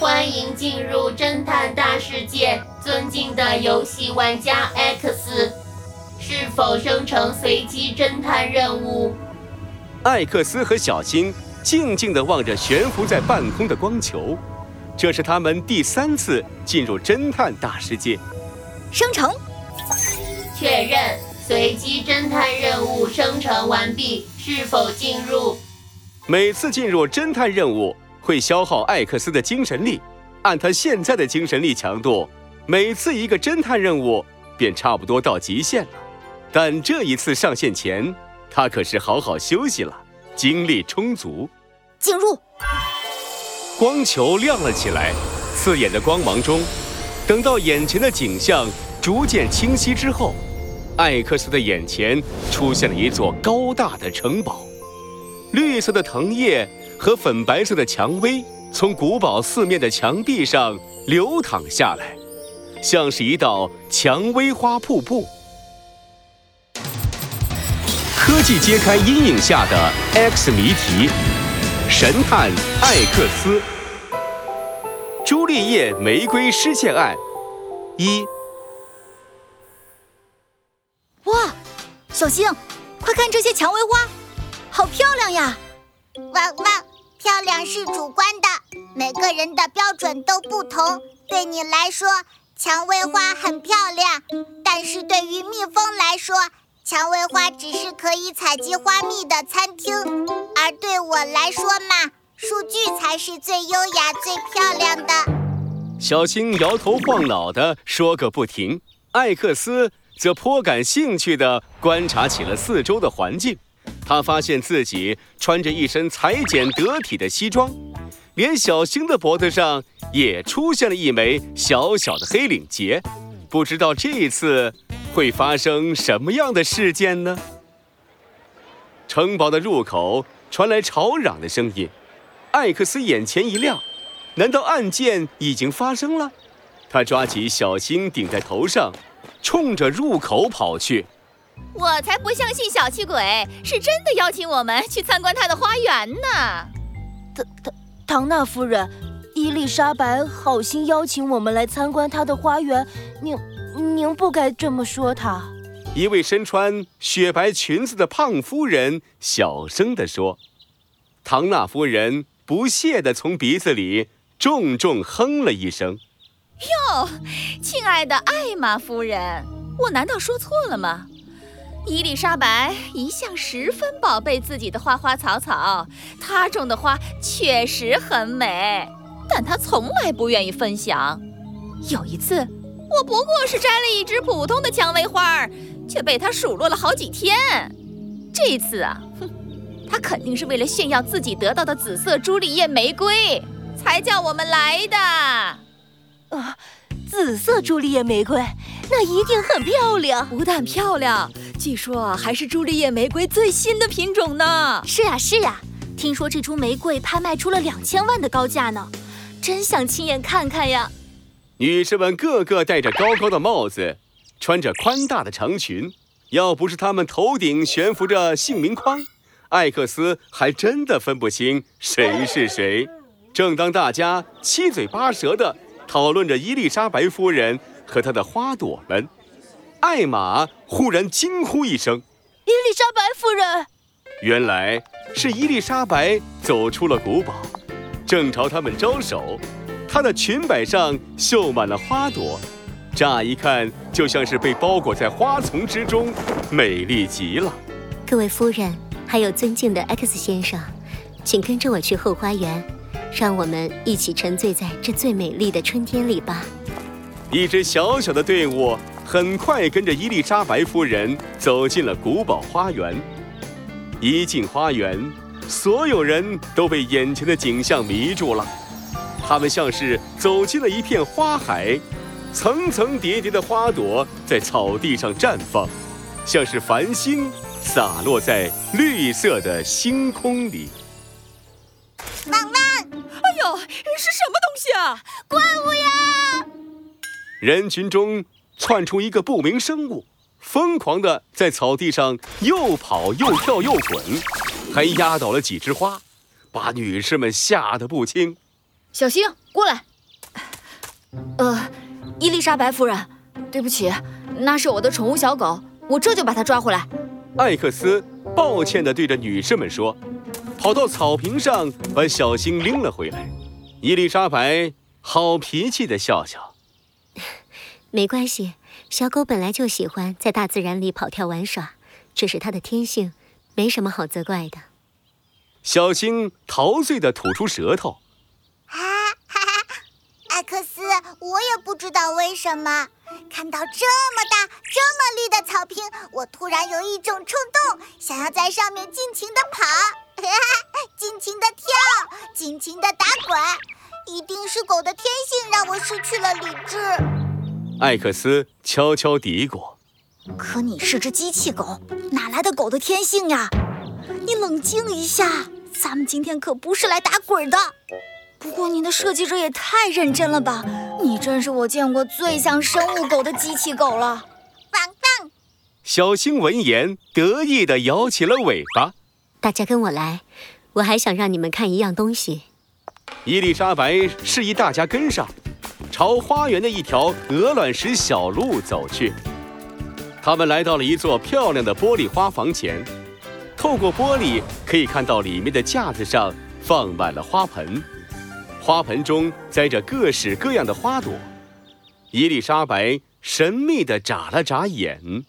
欢迎进入侦探大世界，尊敬的游戏玩家 X， 是否生成随机侦探任务？艾克斯和小新静静地望着悬浮在半空的光球，这是他们第3次进入侦探大世界。生成，确认，随机侦探任务生成完毕，是否进入？每次进入侦探任务会消耗艾克斯的精神力，按他现在的精神力强度，每次一个侦探任务便差不多到极限了。但这一次上线前，他可是好好休息了，精力充足。进入。光球亮了起来，刺眼的光芒中，等到眼前的景象逐渐清晰之后，艾克斯的眼前出现了一座高大的城堡，绿色的藤叶和粉白色的蔷薇从古堡四面的墙壁上流淌下来，像是一道蔷薇花瀑布。科技揭开阴影下的 X 谜题，神探艾克斯，朱丽叶玫瑰失窃案1。哇，小星，快看这些蔷薇花，好漂亮呀！汪汪，漂亮是主观的，每个人的标准都不同。对你来说，蔷薇花很漂亮，但是对于蜜蜂来说，蔷薇花只是可以采集花蜜的餐厅。而对我来说嘛，数据才是最优雅、最漂亮的。小星摇头晃脑的说个不停，艾克斯则颇感兴趣地观察起了四周的环境。他发现自己穿着一身裁剪得体的西装，连小星的脖子上也出现了一枚小小的黑领结。不知道这一次会发生什么样的事件呢？城堡的入口传来吵嚷的声音，艾克斯眼前一亮，难道案件已经发生了？他抓起小星顶在头上，冲着入口跑去。我才不相信小气鬼是真的邀请我们去参观他的花园呢。唐纳夫人，伊丽莎白好心邀请我们来参观她的花园，您不该这么说她。一位身穿雪白裙子的胖夫人小声地说。唐纳夫人不屑地从鼻子里重重哼了一声。哟，亲爱的艾玛夫人，我难道说错了吗？伊丽莎白一向十分宝贝自己的花花草草，她种的花确实很美，但她从来不愿意分享。有一次，我不过是摘了一只普通的蔷薇花，却被她数落了好几天。这次啊，她肯定是为了炫耀自己得到的紫色朱丽叶玫瑰，才叫我们来的。啊，紫色朱丽叶玫瑰，那一定很漂亮。不但漂亮，据说还是朱丽叶玫瑰最新的品种呢。是呀，听说这株玫瑰拍卖出了2000万的高价呢，真想亲眼看看呀。女士们个个戴着高高的帽子，穿着宽大的长裙，要不是她们头顶悬浮着姓名框，艾克斯还真的分不清谁是谁。正当大家七嘴八舌的讨论着伊丽莎白夫人和她的花朵们，艾玛忽然惊呼一声：“伊丽莎白夫人！”原来是伊丽莎白走出了古堡，正朝他们招手。她的裙摆上绣满了花朵，乍一看就像是被包裹在花丛之中，美丽极了。各位夫人，还有尊敬的 X 先生，请跟着我去后花园。让我们一起沉醉在这最美丽的春天里吧。一支小小的队伍很快跟着伊丽莎白夫人走进了古堡花园。一进花园，所有人都被眼前的景象迷住了。他们像是走进了一片花海，层层叠叠的花朵在草地上绽放，像是繁星洒落在绿色的星空里。是什么东西啊？怪物呀！人群中窜出一个不明生物，疯狂地在草地上又跑又跳又滚，还压倒了几枝花，把女士们吓得不轻。小星，过来。伊丽莎白夫人，对不起，那是我的宠物小狗，我这就把它抓回来。艾克斯抱歉地对着女士们说，跑到草坪上把小星拎了回来。伊丽莎白好脾气地笑笑，没关系，小狗本来就喜欢在大自然里跑跳玩耍，这是它的天性，没什么好责怪的。小星陶醉地吐出舌头，艾克斯，我也不知道为什么，看到这么大这么绿的草坪，我突然有一种冲动，想要在上面尽情地跑尽情地跳，尽情地打滚，一定是狗的天性让我失去了理智。艾克斯悄悄嘀咕，可你是只机器狗，哪来的狗的天性呀？你冷静一下，咱们今天可不是来打滚的。不过你的设计者也太认真了吧，你真是我见过最像生物狗的机器狗了。棒棒！小星闻言得意地摇起了尾巴。大家跟我来，我还想让你们看一样东西。伊丽莎白示意大家跟上，朝花园的一条鹅卵石小路走去。他们来到了一座漂亮的玻璃花房前，透过玻璃可以看到里面的架子上放满了花盆。花盆中栽着各式各样的花朵，伊丽莎白神秘地眨了眨眼。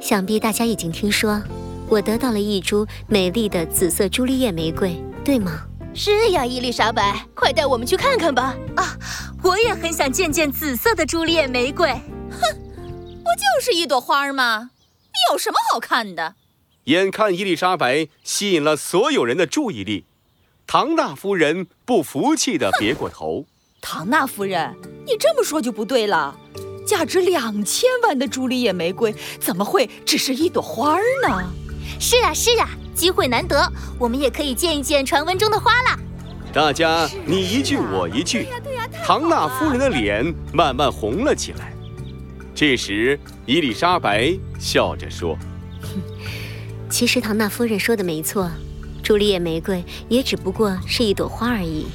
想必大家已经听说，我得到了一株美丽的紫色朱丽叶玫瑰，对吗？是呀，伊丽莎白，快带我们去看看吧！啊，我也很想见见紫色的朱丽叶玫瑰。哼，不就是一朵花吗？有什么好看的？眼看伊丽莎白吸引了所有人的注意力。唐纳夫人不服气地别过头。唐纳夫人，你这么说就不对了，价值2000万的朱丽叶玫瑰怎么会只是一朵花呢？是啊是啊，机会难得，我们也可以见一见传闻中的花了。大家你一句我一句，唐纳夫人的脸慢慢红了起来。这时伊丽莎白笑着说，其实唐纳夫人说的没错，朱丽叶玫瑰也只不过是一朵花而已。